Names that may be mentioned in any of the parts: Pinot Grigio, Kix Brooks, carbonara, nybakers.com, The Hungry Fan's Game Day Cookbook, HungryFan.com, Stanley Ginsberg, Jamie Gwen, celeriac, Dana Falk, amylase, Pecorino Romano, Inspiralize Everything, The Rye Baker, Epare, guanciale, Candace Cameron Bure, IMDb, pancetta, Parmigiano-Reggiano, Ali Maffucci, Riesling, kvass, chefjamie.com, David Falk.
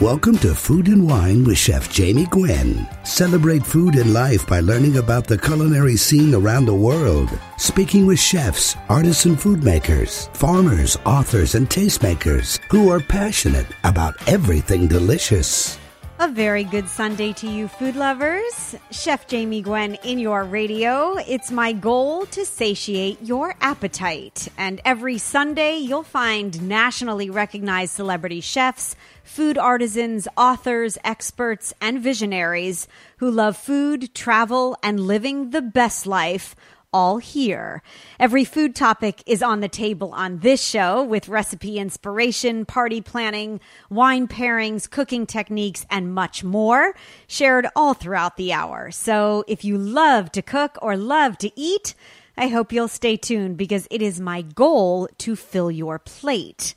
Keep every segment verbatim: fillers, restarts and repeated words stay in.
Welcome to Food and Wine with Chef Jamie Gwen. Celebrate food and life by learning about the culinary scene around the world. Speaking with chefs, artists and food makers, farmers, authors and tastemakers who are passionate about everything delicious. A very good Sunday to you, food lovers. Chef Jamie Gwen in your radio. It's my goal to satiate your appetite. And every Sunday, you'll find nationally recognized celebrity chefs, food artisans, authors, experts, and visionaries who love food, travel, and living the best life, all here. Every food topic is on the table on this show with recipe inspiration, party planning, wine pairings, cooking techniques, and much more shared all throughout the hour. So if you love to cook or love to eat, I hope you'll stay tuned because it is my goal to fill your plate.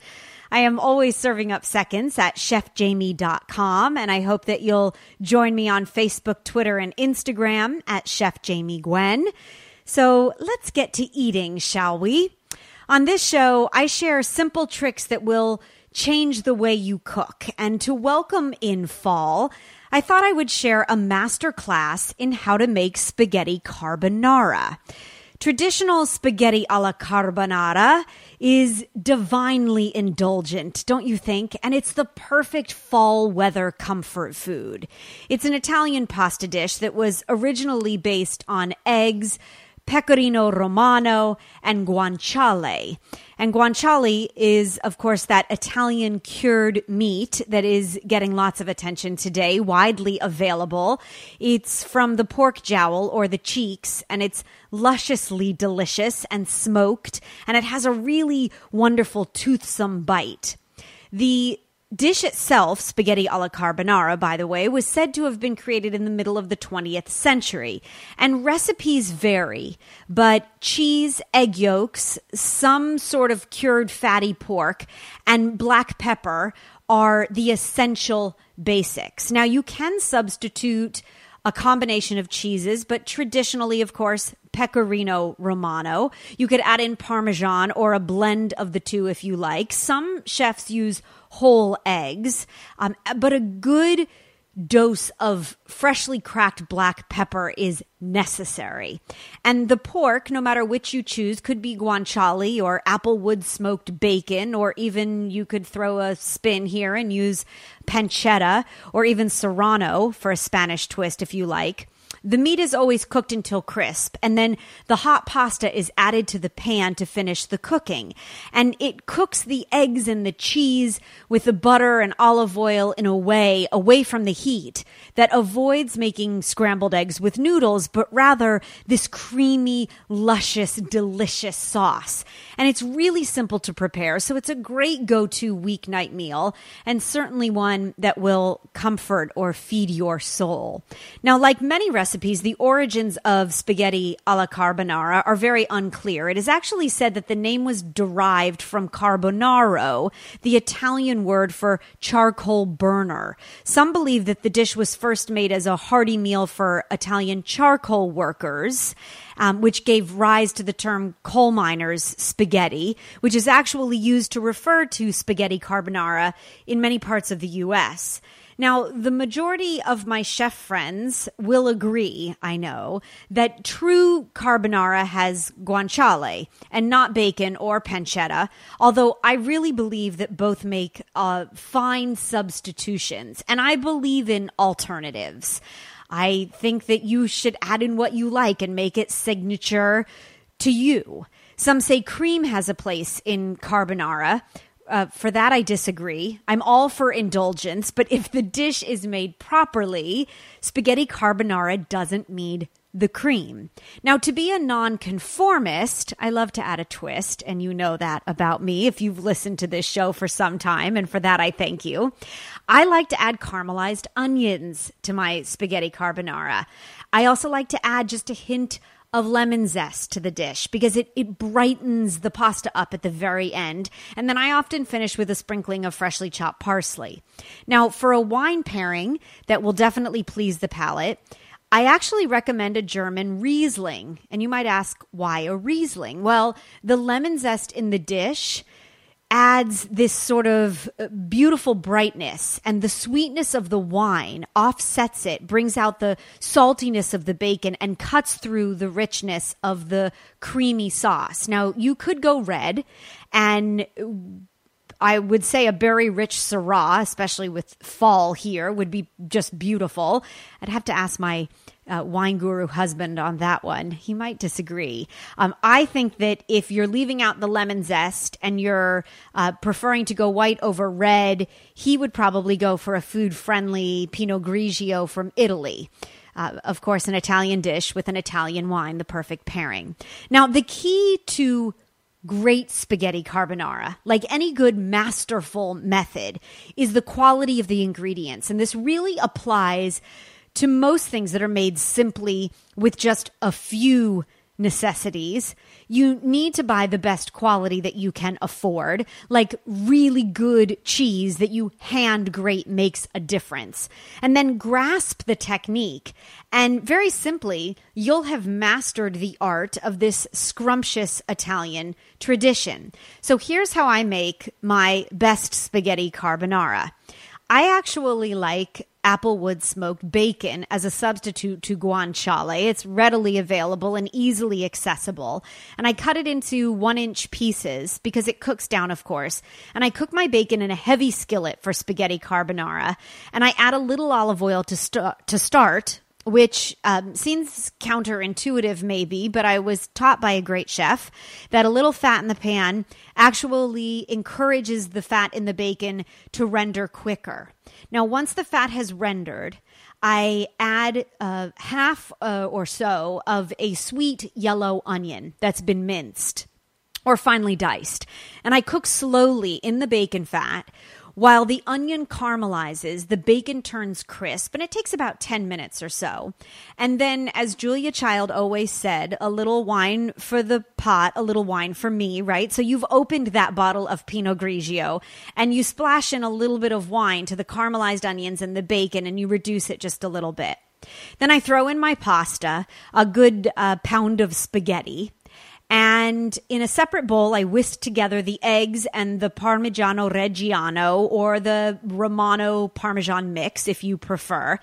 I am always serving up seconds at chef jamie dot com, and I hope that you'll join me on Facebook, Twitter, and Instagram at Chef Jamie Gwen. So let's get to eating, shall we? On this show, I share simple tricks that will change the way you cook. And to welcome in fall, I thought I would share a masterclass in how to make spaghetti carbonara. Traditional spaghetti alla carbonara is divinely indulgent, don't you think? And it's the perfect fall weather comfort food. It's an Italian pasta dish that was originally based on eggs, Pecorino Romano, and guanciale. And guanciale is, of course, that Italian cured meat that is getting lots of attention today, widely available. It's from the pork jowl or the cheeks, and it's lusciously delicious and smoked, and it has a really wonderful, toothsome bite. The dish itself, spaghetti alla carbonara, by the way, was said to have been created in the middle of the twentieth century. And recipes vary, but cheese, egg yolks, some sort of cured fatty pork, and black pepper are the essential basics. Now, you can substitute a combination of cheeses, but traditionally, of course, Pecorino Romano. You could add in Parmesan or a blend of the two if you like. Some chefs use whole eggs, um, but a good dose of freshly cracked black pepper is necessary. And the pork, no matter which you choose, could be guanciale or applewood smoked bacon, or even you could throw a spin here and use pancetta or even serrano for a Spanish twist if you like. The meat is always cooked until crisp, and then the hot pasta is added to the pan to finish the cooking. And it cooks the eggs and the cheese with the butter and olive oil in a way away from the heat that avoids making scrambled eggs with noodles, but rather this creamy, luscious, delicious sauce. And it's really simple to prepare, so it's a great go-to weeknight meal, and certainly one that will comfort or feed your soul. Now, like many recipes, the origins of spaghetti alla carbonara are very unclear. It is actually said that the name was derived from carbonaro, the Italian word for charcoal burner. Some believe that the dish was first made as a hearty meal for Italian charcoal workers, um, which gave rise to the term coal miners spaghetti, which is actually used to refer to spaghetti carbonara in many parts of the U S Now, the majority of my chef friends will agree, I know, that true carbonara has guanciale and not bacon or pancetta, although I really believe that both make uh, fine substitutions, and I believe in alternatives. I think that you should add in what you like and make it signature to you. Some say cream has a place in carbonara. Uh, for that, I disagree. I'm all for indulgence, but if the dish is made properly, spaghetti carbonara doesn't need the cream. Now, to be a nonconformist, I love to add a twist, and you know that about me if you've listened to this show for some time, and for that, I thank you. I like to add caramelized onions to my spaghetti carbonara. I also like to add just a hint of lemon zest to the dish because it, it brightens the pasta up at the very end. And then I often finish with a sprinkling of freshly chopped parsley. Now, for a wine pairing that will definitely please the palate, I actually recommend a German Riesling. And you might ask, why a Riesling? Well, the lemon zest in the dish adds this sort of beautiful brightness, and the sweetness of the wine offsets it, brings out the saltiness of the bacon, and cuts through the richness of the creamy sauce. Now, you could go red, and I would say a berry rich Syrah, especially with fall here, would be just beautiful. I'd have to ask my Uh, wine guru husband on that one. He might disagree. Um, I think that if you're leaving out the lemon zest and you're uh, preferring to go white over red, he would probably go for a food-friendly Pinot Grigio from Italy. Uh, of course, an Italian dish with an Italian wine, the perfect pairing. Now, the key to great spaghetti carbonara, like any good masterful method, is the quality of the ingredients. And this really applies to most things that are made simply with just a few necessities. You need to buy the best quality that you can afford, like really good cheese that you hand grate makes a difference. And then grasp the technique. And very simply, you'll have mastered the art of this scrumptious Italian tradition. So here's how I make my best spaghetti carbonara. I actually like applewood smoked bacon as a substitute to guanciale. It's readily available and easily accessible. And I cut it into one inch pieces because it cooks down, of course. And I cook my bacon in a heavy skillet for spaghetti carbonara. And I add a little olive oil to, st- to start, which um, seems counterintuitive maybe, but I was taught by a great chef that a little fat in the pan actually encourages the fat in the bacon to render quicker. Now, once the fat has rendered, I add uh, half uh, or so of a sweet yellow onion that's been minced or finely diced. And I cook slowly in the bacon fat. While the onion caramelizes, the bacon turns crisp, and it takes about ten minutes or so. And then, as Julia Child always said, a little wine for the pot, a little wine for me, right? So you've opened that bottle of Pinot Grigio, and you splash in a little bit of wine to the caramelized onions and the bacon, and you reduce it just a little bit. Then I throw in my pasta, a good uh, pound of spaghetti. And in a separate bowl, I whisk together the eggs and the Parmigiano-Reggiano, or the Romano Parmesan mix, if you prefer.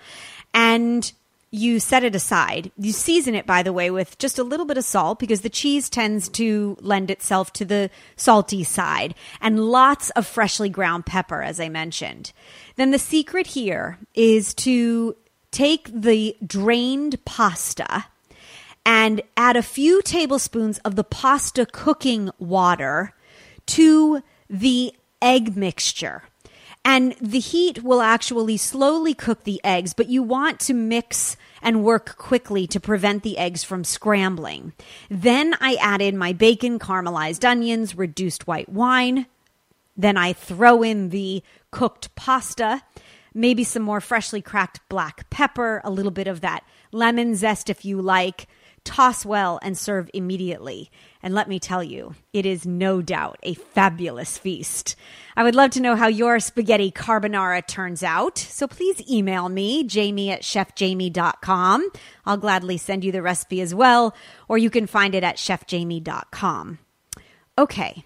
And you set it aside. You season it, by the way, with just a little bit of salt, because the cheese tends to lend itself to the salty side. And lots of freshly ground pepper, as I mentioned. Then the secret here is to take the drained pasta and add a few tablespoons of the pasta cooking water to the egg mixture. And the heat will actually slowly cook the eggs, but you want to mix and work quickly to prevent the eggs from scrambling. Then I add in my bacon, caramelized onions, reduced white wine. Then I throw in the cooked pasta, maybe some more freshly cracked black pepper, a little bit of that lemon zest if you like. Toss well and serve immediately. And let me tell you, it is no doubt a fabulous feast. I would love to know how your spaghetti carbonara turns out. So please email me, Jamie at chef jamie dot com. I'll gladly send you the recipe as well, or you can find it at chef jamie dot com. Okay.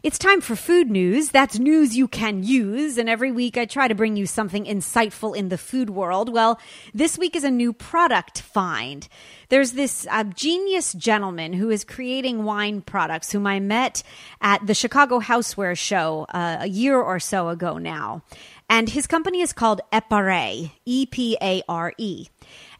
It's time for food news. That's news you can use. And every week I try to bring you something insightful in the food world. Well, this week is a new product find. There's this uh, genius gentleman who is creating wine products, whom I met at the Chicago Houseware Show uh, a year or so ago now. And his company is called Epare, E P A R E.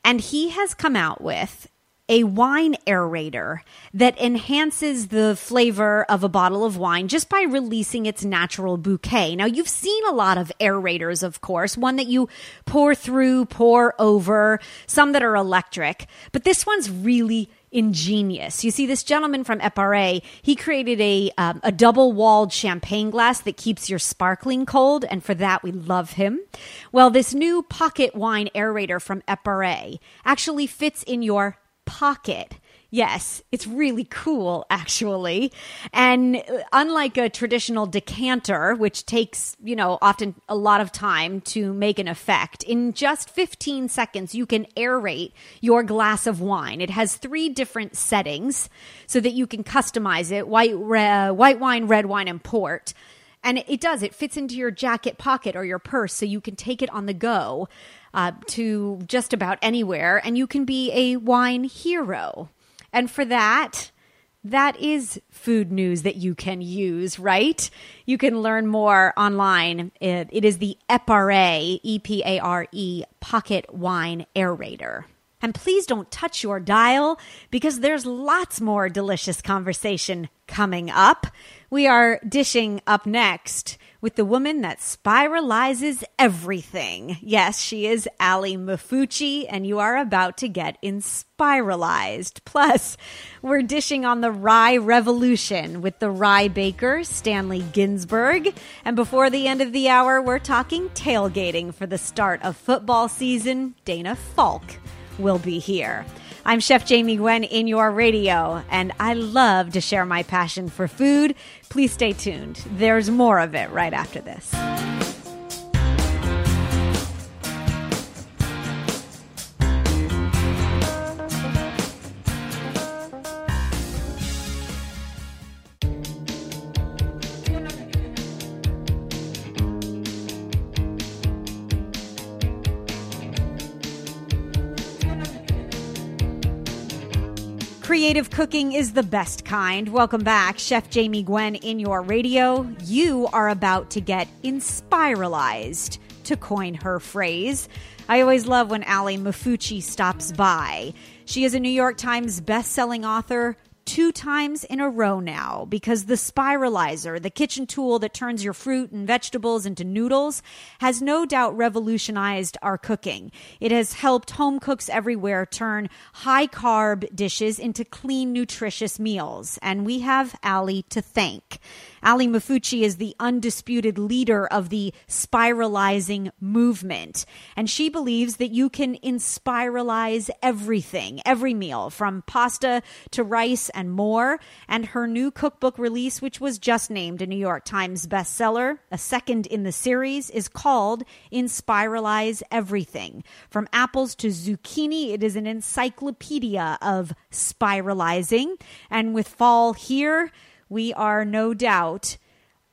And he has come out with a wine aerator that enhances the flavor of a bottle of wine just by releasing its natural bouquet. Now, you've seen a lot of aerators, of course, one that you pour through, pour over, some that are electric, but this one's really ingenious. You see, this gentleman from Epare, he created a um, a double-walled champagne glass that keeps your sparkling cold, and for that, we love him. Well, this new pocket wine aerator from Epare actually fits in your pocket. Yes, it's really cool, actually. And unlike a traditional decanter, which takes, you know, often a lot of time to make an effect, in just fifteen seconds, you can aerate your glass of wine. It has three different settings so that you can customize it: white, uh, white wine, red wine, and port. And it does. It fits into your jacket pocket or your purse, so you can take it on the go uh, to just about anywhere, and you can be a wine hero. And for that, that is food news that you can use, right? You can learn more online. It, it is the Epare, E P A R E, Pocket Wine Aerator. And please don't touch your dial, because there's lots more delicious conversation coming up. We are dishing up next with the woman that spiralizes everything. Yes, she is Ali Maffucci, and you are about to get inspiralized. Plus, we're dishing on the rye revolution with the rye baker, Stanley Ginsberg. And before the end of the hour, we're talking tailgating for the start of football season. Dana Falk will be here. I'm Chef Jamie Gwen in your radio, and I love to share my passion for food. Please stay tuned. There's more of it right after this. Creative cooking is the best kind. Welcome back. Chef Jamie Gwen in your radio. You are about to get inspiralized, to coin her phrase. I always love when Ali Maffucci stops by. She is a New York Times best-selling author two times in a row now, because the spiralizer, the kitchen tool that turns your fruit and vegetables into noodles, has no doubt revolutionized our cooking. It has helped home cooks everywhere turn high-carb dishes into clean, nutritious meals, and we have Ali to thank. Ali Maffucci is the undisputed leader of the spiralizing movement, and she believes that you can inspiralize everything, every meal, from pasta to rice and more. And her new cookbook release, which was just named a New York Times bestseller, a second in the series, is called Inspiralize Everything. From apples to zucchini, it is an encyclopedia of spiralizing. And with fall here, we are no doubt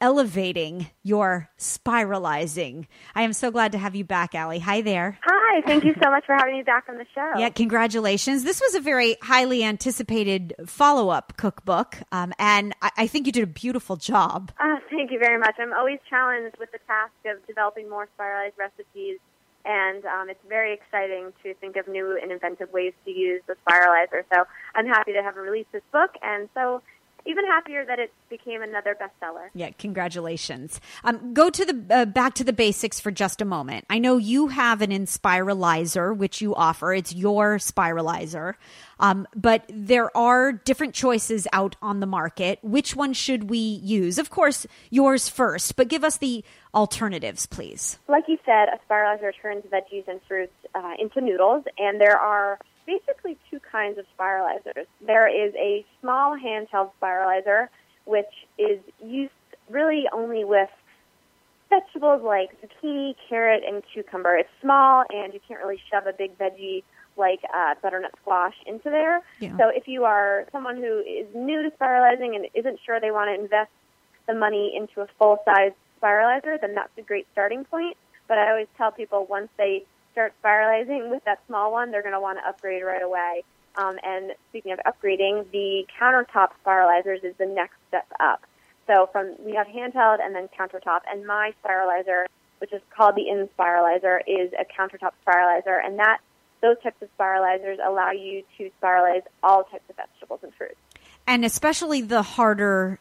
elevating your spiralizing. I am so glad to have you back, Ali. Hi there. Hi. Thank you so much for having me back on the show. Yeah, congratulations. This was a very highly anticipated follow-up cookbook, um, and I-, I think you did a beautiful job. Uh, thank you very much. I'm always challenged with the task of developing more spiralized recipes, and um, it's very exciting to think of new and inventive ways to use the spiralizer. So I'm happy to have released this book, and so even happier that it became another bestseller. Yeah, congratulations. Um, go to the uh, back to the basics for just a moment. I know you have an Inspiralizer, which you offer. It's your Spiralizer. Um, but there are different choices out on the market. Which one should we use? Of course, yours first, but give us the alternatives, please. Like you said, a Spiralizer turns veggies and fruits uh, into noodles, and there are basically two kinds of spiralizers. There is a small handheld spiralizer, which is used really only with vegetables like zucchini, carrot, and cucumber. It's small, and you can't really shove a big veggie like uh, butternut squash into there. Yeah. So if you are someone who is new to spiralizing and isn't sure they want to invest the money into a full-size spiralizer, then that's a great starting point. But I always tell people once they start spiralizing with that small one, they're going to want to upgrade right away. Um, and speaking of upgrading, the countertop spiralizers is the next step up. So from we have handheld and then countertop. And my spiralizer, which is called the Inspiralizer, is a countertop spiralizer. And that those types of spiralizers allow you to spiralize all types of vegetables and fruits. And especially the harder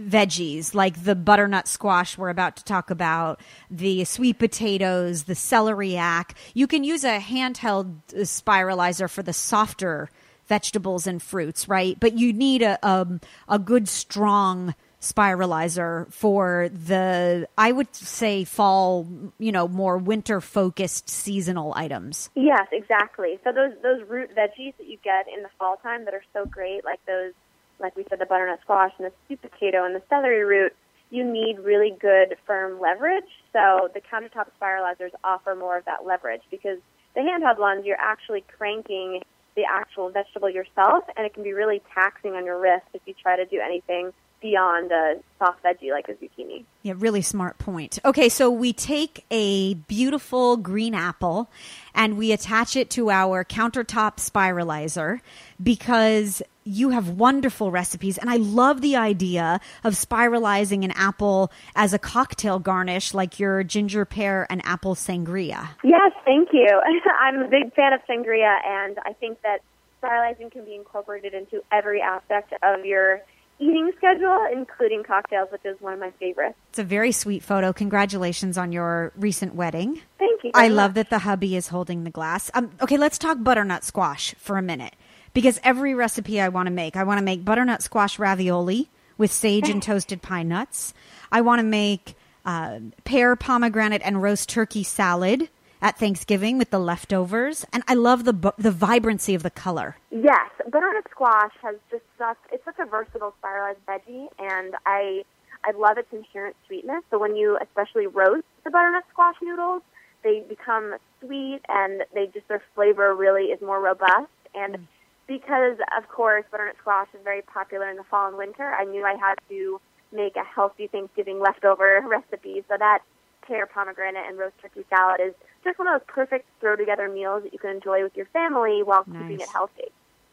veggies like the butternut squash we're about to talk about, the sweet potatoes, the celeriac. You can use a handheld spiralizer for the softer vegetables and fruits, right? But you need a um, a good strong spiralizer for the, I would say, fall, you know, more winter focused seasonal items. Yes, exactly. So those those root veggies that you get in the fall time that are so great, like those, like we said, the butternut squash and the sweet potato and the celery root, you need really good firm leverage. So the countertop spiralizers offer more of that leverage, because the handheld ones, you're actually cranking the actual vegetable yourself, and it can be really taxing on your wrist if you try to do anything beyond a soft veggie like a zucchini. Yeah, really smart point. Okay, so we take a beautiful green apple and we attach it to our countertop spiralizer because you have wonderful recipes. And I love the idea of spiralizing an apple as a cocktail garnish like your ginger pear and apple sangria. Yes, thank you. I'm a big fan of sangria, and I think that spiralizing can be incorporated into every aspect of your eating schedule, including cocktails, which is one of my favorites. It's a very sweet photo. Congratulations on your recent wedding. Thank you. I love that the hubby is holding the glass. Um, okay, let's talk butternut squash for a minute, because every recipe I want to make, I want to make butternut squash ravioli with sage and toasted pine nuts. I want to make uh, pear, pomegranate, and roast turkey salad at Thanksgiving with the leftovers. And I love the bu- the vibrancy of the color. Yes, butternut squash has just such, it's such a versatile spiralized veggie, and I I love its inherent sweetness. So when you especially roast the butternut squash noodles, they become sweet, and they just, their flavor really is more robust. And mm. because, of course, butternut squash is very popular in the fall and winter, I knew I had to make a healthy Thanksgiving leftover recipe. So that pear, pomegranate, and roast turkey salad is just one of those perfect throw-together meals that you can enjoy with your family while nice. keeping it healthy.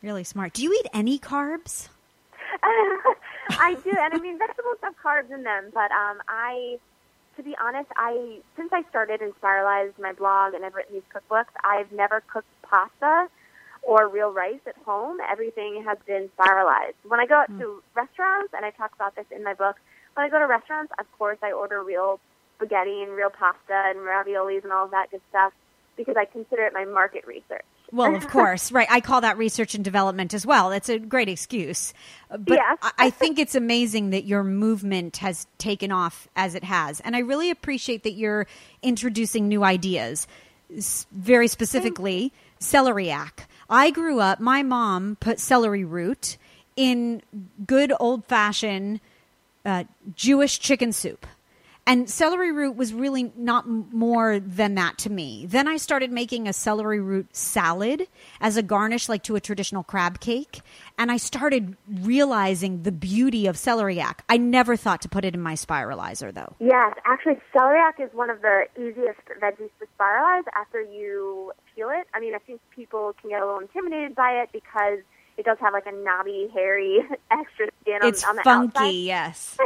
Really smart. Do you eat any carbs? Uh, I do, and I mean, vegetables have carbs in them, but um, I, to be honest, I since I started Inspiralize, my blog, and I've written these cookbooks, I've never cooked pasta or real rice at home. Everything has been spiralized. When I go out mm. to restaurants, and I talk about this in my book, when I go to restaurants, of course, I order real spaghetti and real pasta and raviolis and all of that good stuff, because I consider it my market research. Well, of course, right. I call that research and development as well. It's a great excuse. But yes. I think it's amazing that your movement has taken off as it has. And I really appreciate that you're introducing new ideas, very specifically celeriac. I grew up, my mom put celery root in good old-fashioned uh, Jewish chicken soup. And celery root was really not more than that to me. Then I started making a celery root salad as a garnish, like to a traditional crab cake. And I started realizing the beauty of celeriac. I never thought to put it in my spiralizer, though. Yes, actually, celeriac is one of the easiest veggies to spiralize after you peel it. I mean, I think people can get a little intimidated by it because it does have like a knobby, hairy, extra skin on, on the funky, outside. It's funky, yes.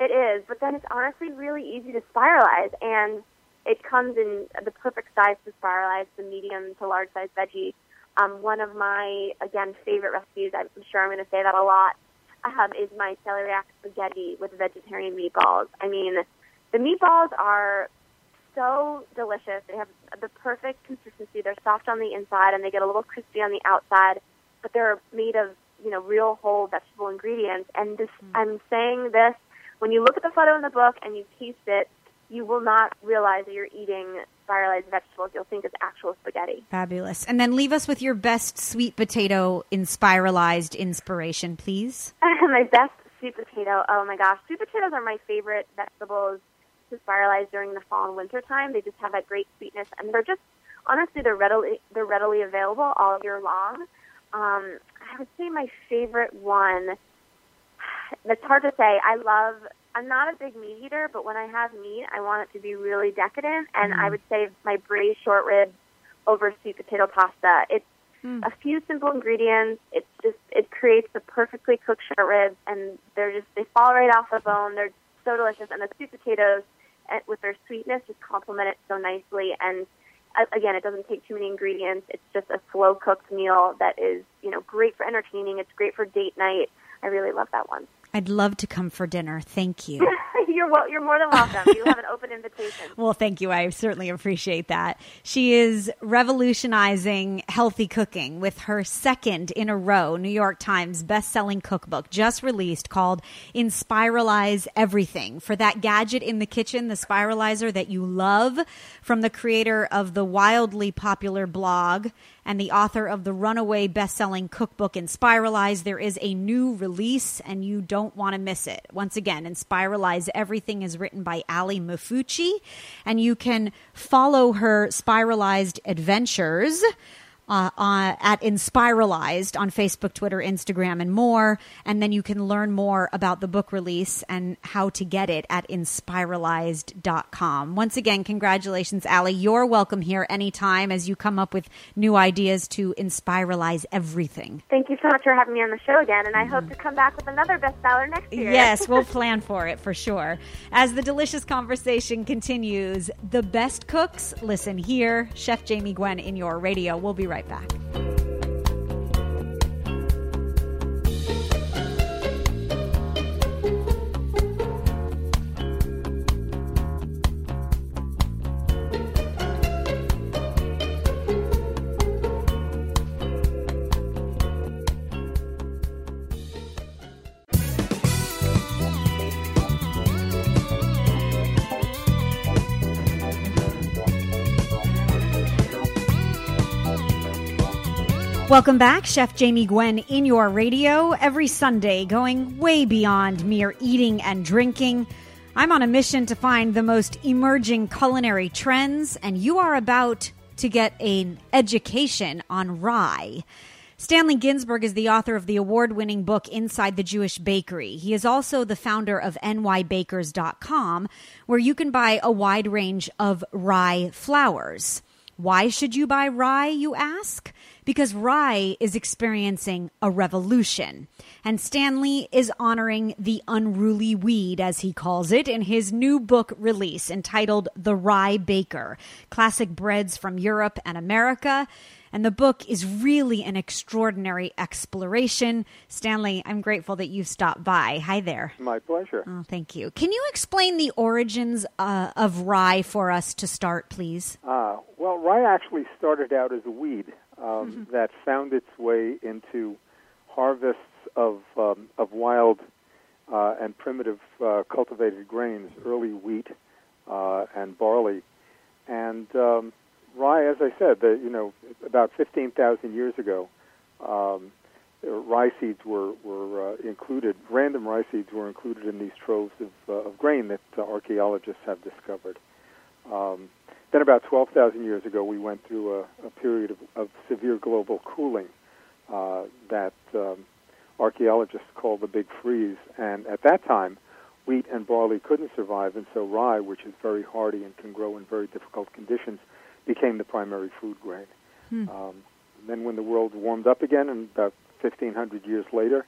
It is, but then it's honestly really easy to spiralize, and it comes in the perfect size to spiralize, the medium to large size veggie. Um, one of my, again, favorite recipes, I'm sure I'm going to say that a lot, um, is my celeriac spaghetti with vegetarian meatballs. I mean, the meatballs are so delicious. They have the perfect consistency. They're soft on the inside, and they get a little crispy on the outside, but they're made of, you know, real whole vegetable ingredients. And this, mm. I'm saying this, when you look at the photo in the book and you taste it, you will not realize that you're eating spiralized vegetables. You'll think it's actual spaghetti. Fabulous. And then leave us with your best sweet potato in spiralized inspiration, please. My best sweet potato. Oh, my gosh. Sweet potatoes are my favorite vegetables to spiralize during the fall and winter time. They just have that great sweetness. And they're just, honestly, they're readily, they're readily available all year long. Um, I would say my favorite one, it's hard to say. I love, I'm not a big meat eater, but when I have meat, I want it to be really decadent. And mm. I would say my braised short ribs over sweet potato pasta. It's mm. a few simple ingredients. It's just, it creates the perfectly cooked short ribs, and they're just, they fall right off the bone. They're so delicious. And the sweet potatoes with their sweetness just complement it so nicely. And again, it doesn't take too many ingredients. It's just a slow cooked meal that is, you know, great for entertaining. It's great for date night. I really love that one. I'd love to come for dinner. Thank you. You're well, you're more than welcome. You have an open invitation. Well, thank you. I certainly appreciate that. She is revolutionizing healthy cooking with her second in a row New York Times best-selling cookbook just released called Inspiralize Everything. For that gadget in the kitchen, the spiralizer that you love, from the creator of the wildly popular blog and the author of the runaway best-selling cookbook Inspiralize, there is a new release, and you don't want to miss it. Once again, Inspiralize Everything is written by Ali Maffucci, and you can follow her spiralized adventures uh, uh, at Inspiralized on Facebook, Twitter, Instagram, and more. And then you can learn more about the book release and how to get it at Inspiralized dot com. Once again, congratulations, Ali. You're welcome here anytime as you come up with new ideas to Inspiralize everything. Thank you so much for having me on the show again, and I mm-hmm. hope to come back with another bestseller next year. Yes, we'll plan for it for sure. As the delicious conversation continues, the best cooks listen here. Chef Jamie Gwen in your radio. We'll be right back. Welcome back, Chef Jamie Gwen in your radio. Every Sunday, going way beyond mere eating and drinking, I'm on a mission to find the most emerging culinary trends, and you are about to get an education on rye. Stanley Ginsberg is the author of the award-winning book Inside the Jewish Bakery. He is also the founder of N Y bakers dot com, where you can buy a wide range of rye flours. Why should you buy rye, you ask? Because rye is experiencing a revolution. And Stanley is honoring the unruly weed, as he calls it, in his new book release entitled The Rye Baker, Classic Breads from Europe and America. And the book is really an extraordinary exploration. Stanley, I'm grateful that you've stopped by. Hi there. My pleasure. Oh, thank you. Can you explain the origins uh, of rye for us to start, please? Uh, well, rye actually started out as a weed um, mm-hmm. that found its way into harvests of, um, of wild uh, and primitive uh, cultivated grains, early wheat uh, and barley. And... Um, Rye, as I said, the, you know, about fifteen thousand years ago, um, rye seeds were, were uh, included, random rye seeds were included in these troves of, uh, of grain that uh, archaeologists have discovered. Um, then about twelve thousand years ago, we went through a, a period of, of severe global cooling uh, that um, archaeologists call the Big Freeze. And at that time, wheat and barley couldn't survive, and so rye, which is very hardy and can grow in very difficult conditions, became the primary food grain. Hmm. Um, then when the world warmed up again, and about fifteen hundred years later,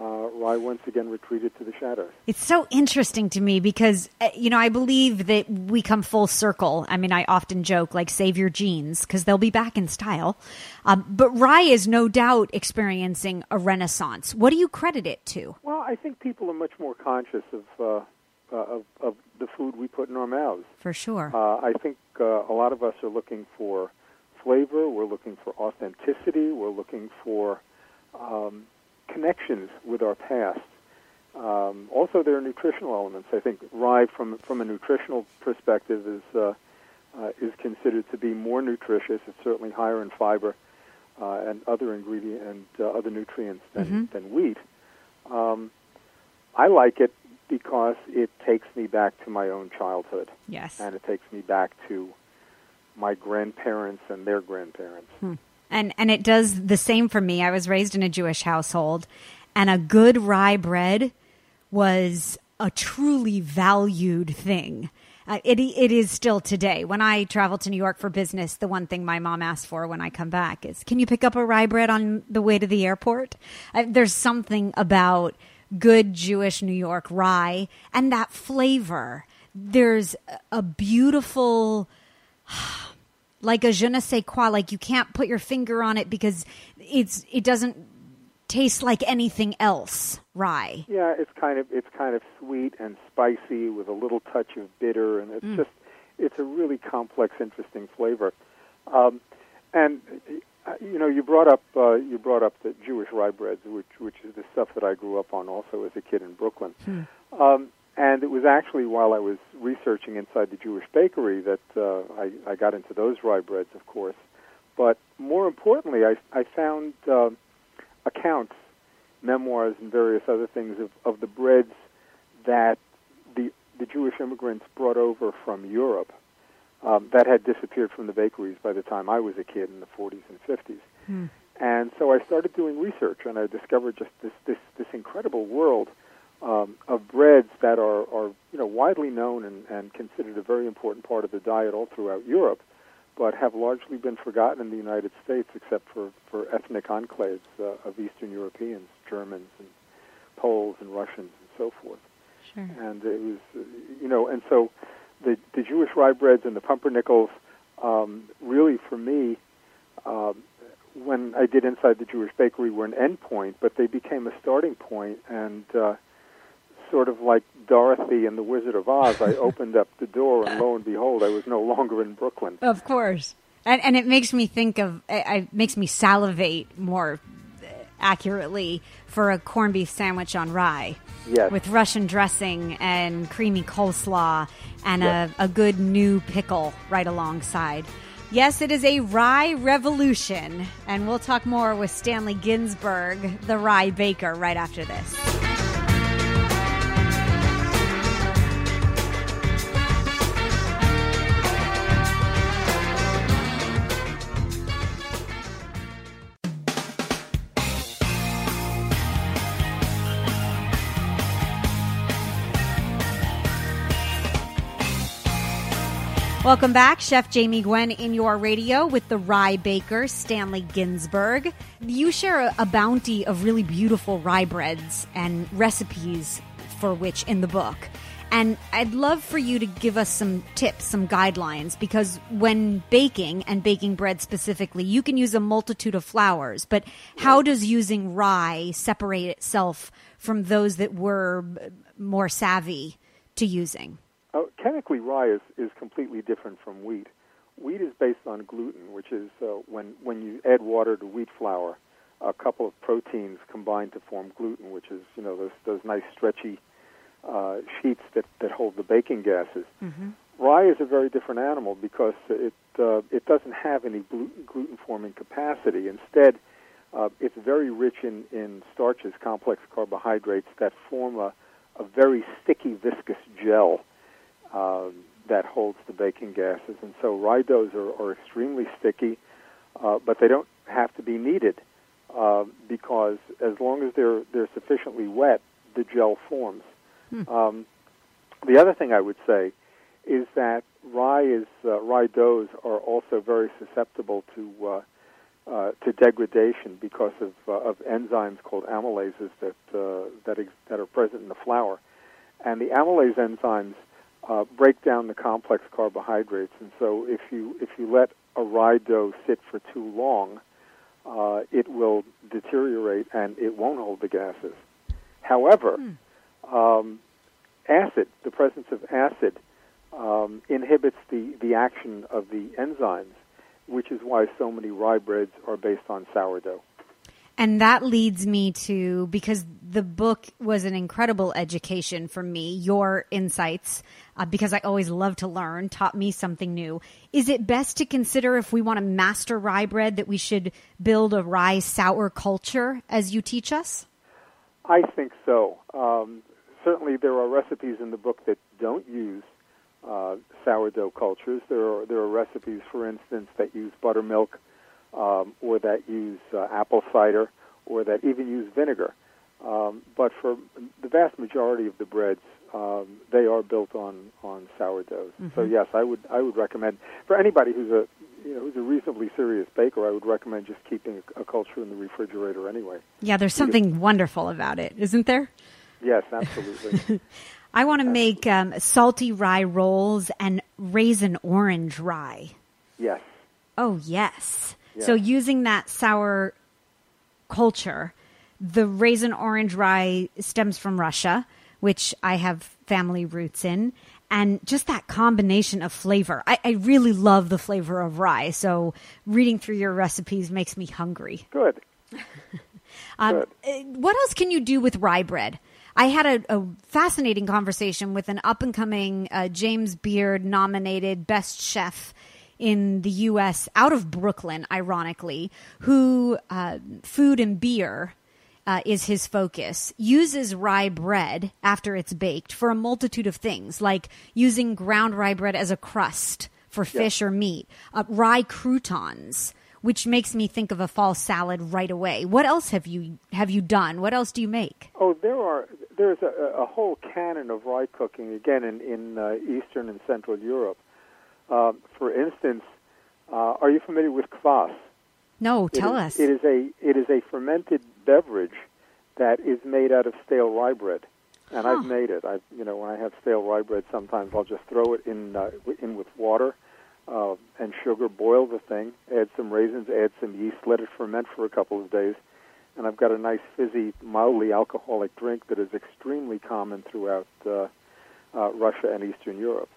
uh, rye once again retreated to the shadows. It's so interesting to me because, you know, I believe that we come full circle. I mean, I often joke, like, save your jeans because they'll be back in style. Um, but rye is no doubt experiencing a renaissance. What do you credit it to? Well, I think people are much more conscious of uh, Uh, of, of the food we put in our mouths. For sure. Uh, I think uh, a lot of us are looking for flavor. We're looking for authenticity. We're looking for um, connections with our past. Um, also, there are nutritional elements. I think rye, from from a nutritional perspective, is uh, uh, is considered to be more nutritious. It's certainly higher in fiber uh, and other ingredient and uh, other nutrients than mm-hmm. than wheat. Um, I like it. Because it takes me back to my own childhood. Yes. And it takes me back to my grandparents and their grandparents. Hmm. And and it does the same for me. I was raised in a Jewish household, and a good rye bread was a truly valued thing. Uh, it it is still today. When I travel to New York for business, the one thing my mom asks for when I come back is, can you pick up a rye bread on the way to the airport? Uh, there's something about good Jewish New York rye and that flavor. There's a beautiful, like a je ne sais quoi, like you can't put your finger on it because it's it doesn't taste like anything else, rye. Yeah, it's kind of it's kind of sweet and spicy with a little touch of bitter, and it's mm. just it's a really complex, interesting flavor. Um, and You know, you brought up uh, you brought up the Jewish rye breads, which which is the stuff that I grew up on also as a kid in Brooklyn. Hmm. Um, and it was actually while I was researching Inside the Jewish Bakery that uh, I, I got into those rye breads, of course. But more importantly, I, I found uh, accounts, memoirs, and various other things of, of the breads that the the Jewish immigrants brought over from Europe Um, that had disappeared from the bakeries by the time I was a kid in the forties and fifties. Mm. And so I started doing research, and I discovered just this this, this incredible world um, of breads that are, are you know widely known and, and considered a very important part of the diet all throughout Europe, but have largely been forgotten in the United States except for, for ethnic enclaves uh, of Eastern Europeans, Germans and Poles and Russians and so forth. Sure. And it was, you know, and so the, the Jewish rye breads and the pumpernickels, um, really for me, um, when I did Inside the Jewish Bakery, were an end point, but they became a starting point, and uh, sort of like Dorothy and the Wizard of Oz, I opened up the door, and lo and behold, I was no longer in Brooklyn. Of course. And, and it makes me think of, it makes me salivate more accurately for a corned beef sandwich on rye. Yes. With Russian dressing and creamy coleslaw and yes. a, a good new pickle right alongside. Yes, it is a rye revolution, and we'll talk more with Stanley Ginsberg, the Rye Baker, right after this. Welcome back, Chef Jamie Gwen in your radio with the Rye Baker, Stanley Ginsberg. You share a bounty of really beautiful rye breads and recipes for which in the book. And I'd love for you to give us some tips, some guidelines, because when baking and baking bread specifically, you can use a multitude of flours. But how does using rye separate itself from those that we're more savvy to using? Oh, chemically, rye is, is completely different from wheat. Wheat is based on gluten, which is uh, when, when you add water to wheat flour, a couple of proteins combine to form gluten, which is, you know, those, those nice stretchy uh, sheets that, that hold the baking gases. Mm-hmm. Rye is a very different animal because it uh, it doesn't have any gluten, gluten-forming capacity. Instead, uh, it's very rich in, in starches, complex carbohydrates that form a, a very sticky, viscous gel Uh, that holds the baking gases. And so rye doughs are, are extremely sticky, uh, but they don't have to be kneaded uh, because as long as they're they're sufficiently wet, the gel forms. Hmm. Um, the other thing I would say is that rye is uh, rye doughs are also very susceptible to uh, uh, to degradation because of uh, of enzymes called amylases that uh, that ex- that are present in the flour, and the amylase enzymes Uh, break down the complex carbohydrates, and so if you if you let a rye dough sit for too long, uh, it will deteriorate and it won't hold the gases. However, hmm. um, acid, the presence of acid, um, inhibits the, the action of the enzymes, which is why so many rye breads are based on sourdough. And that leads me to, because the book was an incredible education for me, your insights, uh, because I always love to learn, taught me something new. Is it best to consider, if we want to master rye bread, that we should build a rye sour culture as you teach us? I think so. Um, certainly there are recipes in the book that don't use uh, sourdough cultures. There are, there are recipes, for instance, that use buttermilk, Um, or that use uh, apple cider, or that even use vinegar. Um, but for the vast majority of the breads, um, they are built on, on sourdoughs. Mm-hmm. So yes, I would I would recommend for anybody who's a you know who's a reasonably serious baker, I would recommend just keeping a, a culture in the refrigerator anyway. Yeah, there's something just wonderful about it, isn't there? Yes, absolutely. I want to make um, salty rye rolls and raisin orange rye. Yes. Oh yes. Yeah. So using that sour culture, the raisin orange rye stems from Russia, which I have family roots in, and just that combination of flavor. I, I really love the flavor of rye, so reading through your recipes makes me hungry. Good. um, Good. What else can you do with rye bread? I had a, a fascinating conversation with an up-and-coming uh, James Beard-nominated Best Chef in the U S, out of Brooklyn, ironically, who uh, food and beer uh, is his focus, uses rye bread after it's baked for a multitude of things, like using ground rye bread as a crust for fish yeah. or meat. Uh, rye croutons, which makes me think of a fall salad right away. What else have you have you done? What else do you make? Oh, there are there's a, a whole canon of rye cooking, again, in, in uh, Eastern and Central Europe. Uh, for instance, uh, are you familiar with kvass? No, tell it is, us. It is a it is a fermented beverage that is made out of stale rye bread, and huh. I've made it. I you know when I have stale rye bread, sometimes I'll just throw it in uh, in with water uh, and sugar, boil the thing, add some raisins, add some yeast, let it ferment for a couple of days, and I've got a nice fizzy, mildly alcoholic drink that is extremely common throughout uh, uh, Russia and Eastern Europe.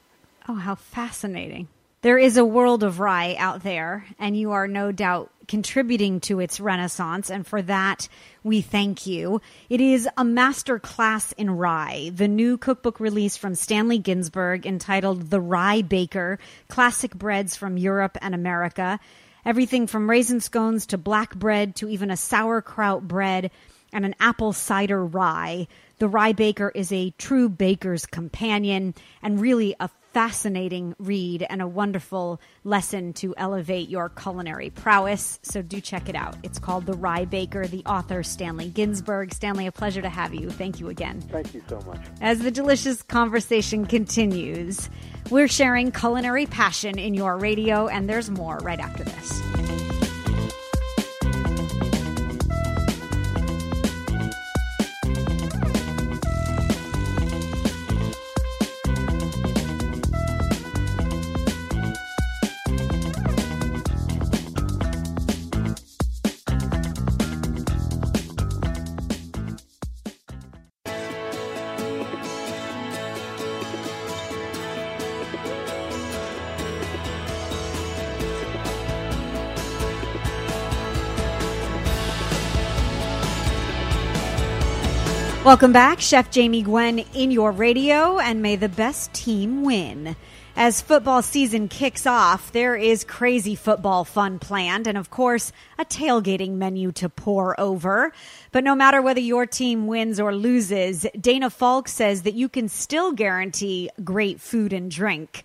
Oh, how fascinating! There is a world of rye out there, and you are no doubt contributing to its renaissance, and for that, we thank you. It is A Master Class in Rye, the new cookbook release from Stanley Ginsberg entitled The Rye Baker, Classic Breads from Europe and America. Everything from raisin scones to black bread to even a sauerkraut bread and an apple cider rye. The Rye Baker is a true baker's companion and really a fascinating read and a wonderful lesson to elevate your culinary prowess. So do check it out. It's called The Rye Baker, the author Stanley Ginsberg. Stanley, a pleasure to have you. Thank you again. Thank you so much. As the delicious conversation continues, we're sharing culinary passion in your radio, and there's more right after this. Welcome back, Chef Jamie Gwen in your radio, and may the best team win. As football season kicks off, there is crazy football fun planned and, of course, a tailgating menu to pour over. But no matter whether your team wins or loses, Dana Falk says that you can still guarantee great food and drink.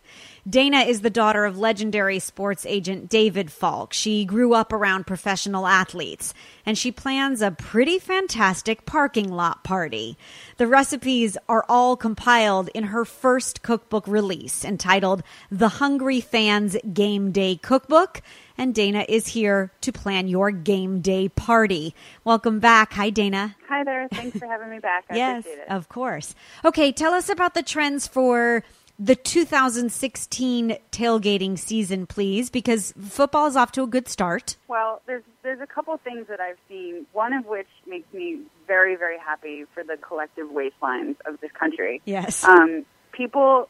Dana is the daughter of legendary sports agent David Falk. She grew up around professional athletes, and she plans a pretty fantastic parking lot party. The recipes are all compiled in her first cookbook release entitled The Hungry Fan's Game Day Cookbook, and Dana is here to plan your game day party. Welcome back. Hi, Dana. Hi there. Thanks for having me back. I yes, appreciate it. Of course. Okay, tell us about the trends for the two thousand sixteen tailgating season, please, because football is off to a good start. Well, there's there's a couple things that I've seen, one of which makes me very, very happy for the collective waistlines of this country. Yes. Um, people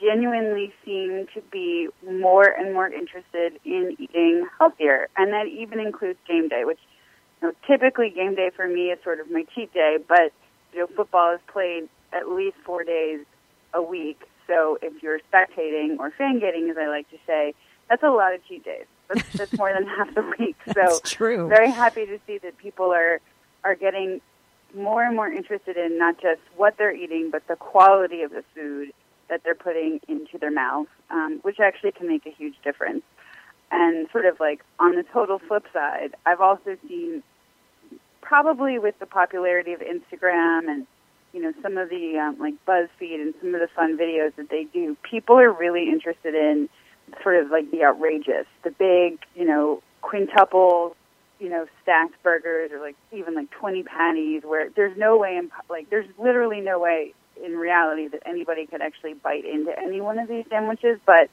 genuinely seem to be more and more interested in eating healthier, and that even includes game day, which you know, typically game day for me is sort of my cheat day, but you know, football is played at least four days a week. So if you're spectating or fangating, as I like to say, that's a lot of cheat days. That's, that's more than half the week. That's so true. Very happy to see that people are are getting more and more interested in not just what they're eating, but the quality of the food that they're putting into their mouth, um, which actually can make a huge difference. And sort of like on the total flip side, I've also seen probably with the popularity of Instagram and you know, some of the, um, like, BuzzFeed and some of the fun videos that they do, people are really interested in sort of, like, the outrageous, the big, you know, quintuple, you know, stacked burgers or, like, even, like, twenty patties where there's no way, in, like, there's literally no way in reality that anybody could actually bite into any one of these sandwiches, but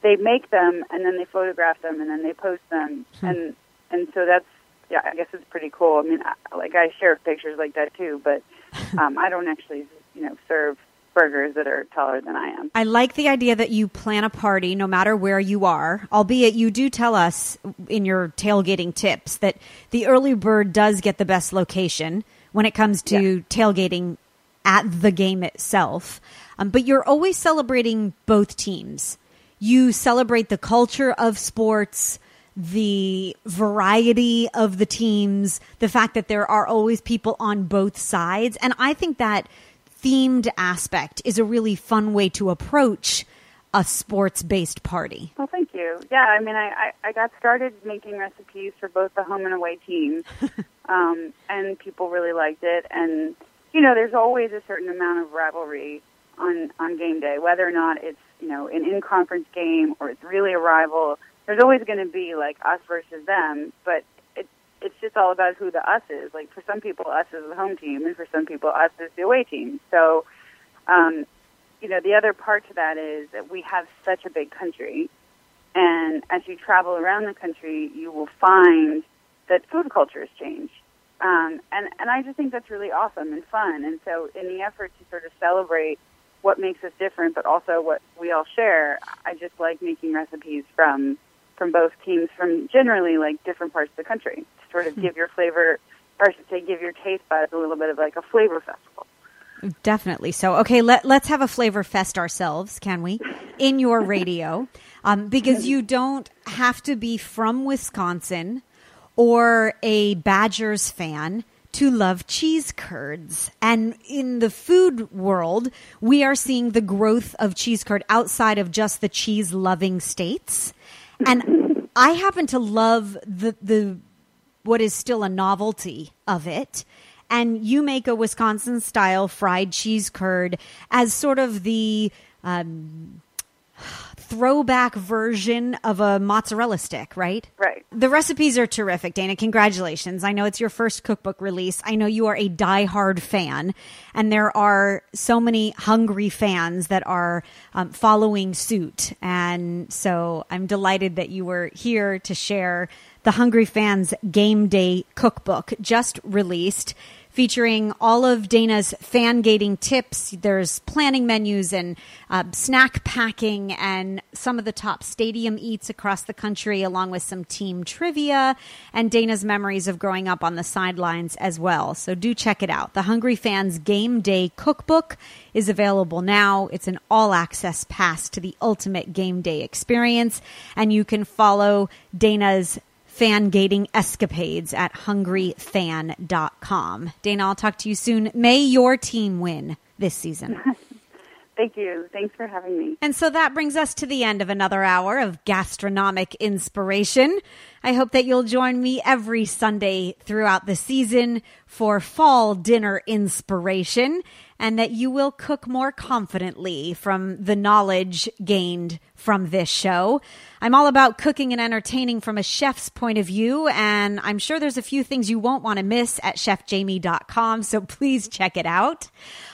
they make them, and then they photograph them, and then they post them, hmm. and and so that's, yeah, I guess it's pretty cool. I mean, I, like, I share pictures like that, too, but Um, I don't actually, you know, serve burgers that are taller than I am. I like the idea that you plan a party no matter where you are, albeit you do tell us in your tailgating tips that the early bird does get the best location when it comes to yeah. tailgating at the game itself. Um, but you're always celebrating both teams. You celebrate the culture of sports, the variety of the teams, the fact that there are always people on both sides. And I think that themed aspect is a really fun way to approach a sports-based party. Well, thank you. Yeah, I mean, I, I, I got started making recipes for both the home and away teams, um, and people really liked it. And, you know, there's always a certain amount of rivalry on, on game day, whether or not it's, you know, an in-conference game or it's really a rival. There's always going to be, like, us versus them, but it, it's just all about who the us is. Like, for some people, us is the home team, and for some people, us is the away team. So, um, you know, the other part to that is that we have such a big country, and as you travel around the country, you will find that food cultures change. Um, and, and I just think that's really awesome and fun. And so in the effort to sort of celebrate what makes us different, but also what we all share, I just like making recipes from from both teams, from generally like different parts of the country, to sort of give your flavor, or I should say give your taste buds a little bit of like a flavor festival. Definitely. So, okay, let, let's have a flavor fest ourselves, can we, in your radio, um, because you don't have to be from Wisconsin or a Badgers fan to love cheese curds. And in the food world, we are seeing the growth of cheese curd outside of just the cheese-loving states. And I happen to love the the what is still a novelty of it. And you make a Wisconsin-style fried cheese curd as sort of the um, throwback version of a mozzarella stick, right? Right. The recipes are terrific, Dana. Congratulations. I know it's your first cookbook release. I know you are a diehard fan, and there are so many hungry fans that are um, following suit. And so I'm delighted that you were here to share The Hungry Fan's Game Day Cookbook, just released, featuring all of Dana's fan-gating tips. There's planning menus and uh, snack packing and some of the top stadium eats across the country, along with some team trivia and Dana's memories of growing up on the sidelines as well. So do check it out. The Hungry Fan's Game Day Cookbook is available now. It's an all-access pass to the ultimate game day experience, and you can follow Dana's fan-gating escapades at hungry fan dot com. Dana, I'll talk to you soon. May your team win this season. Thank you. Thanks for having me. And so that brings us to the end of another hour of gastronomic inspiration. I hope that you'll join me every Sunday throughout the season for fall dinner inspiration, and that you will cook more confidently from the knowledge gained from this show. I'm all about cooking and entertaining from a chef's point of view, and I'm sure there's a few things you won't want to miss at chef jamie dot com, so please check it out.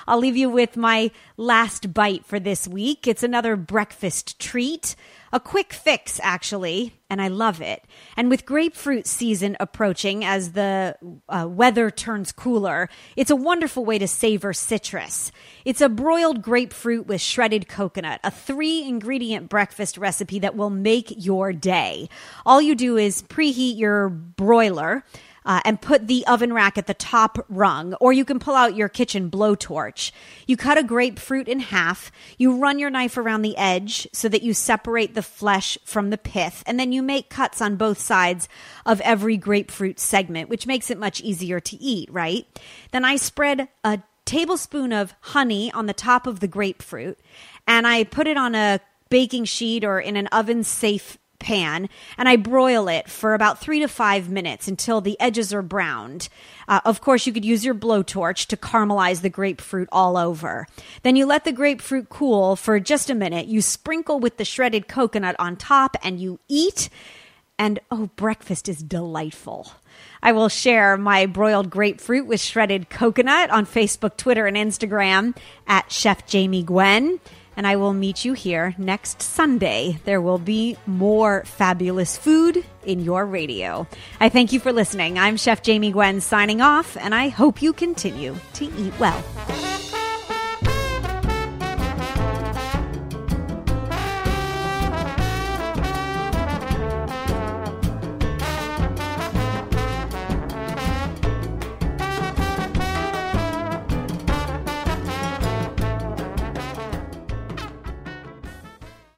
I'll leave you with my last bite for this week. It's another breakfast treat. A quick fix, actually, and I love it. And with grapefruit season approaching as the uh, weather turns cooler, it's a wonderful way to savor citrus. It's a broiled grapefruit with shredded coconut, a three-ingredient breakfast recipe that will make your day. All you do is preheat your broiler Uh, and put the oven rack at the top rung, or you can pull out your kitchen blowtorch. You cut a grapefruit in half. You run your knife around the edge so that you separate the flesh from the pith, and then you make cuts on both sides of every grapefruit segment, which makes it much easier to eat, right? Then I spread a tablespoon of honey on the top of the grapefruit, and I put it on a baking sheet or in an oven-safe pan, and I broil it for about three to five minutes until the edges are browned. Uh, of course, you could use your blowtorch to caramelize the grapefruit all over. Then you let the grapefruit cool for just a minute. You sprinkle with the shredded coconut on top, and you eat. And, oh, breakfast is delightful. I will share my broiled grapefruit with shredded coconut on Facebook, Twitter, and Instagram at Chef Jamie Gwen. And I will meet you here next Sunday. There will be more fabulous food in your radio. I thank you for listening. I'm Chef Jamie Gwen signing off, and I hope you continue to eat well.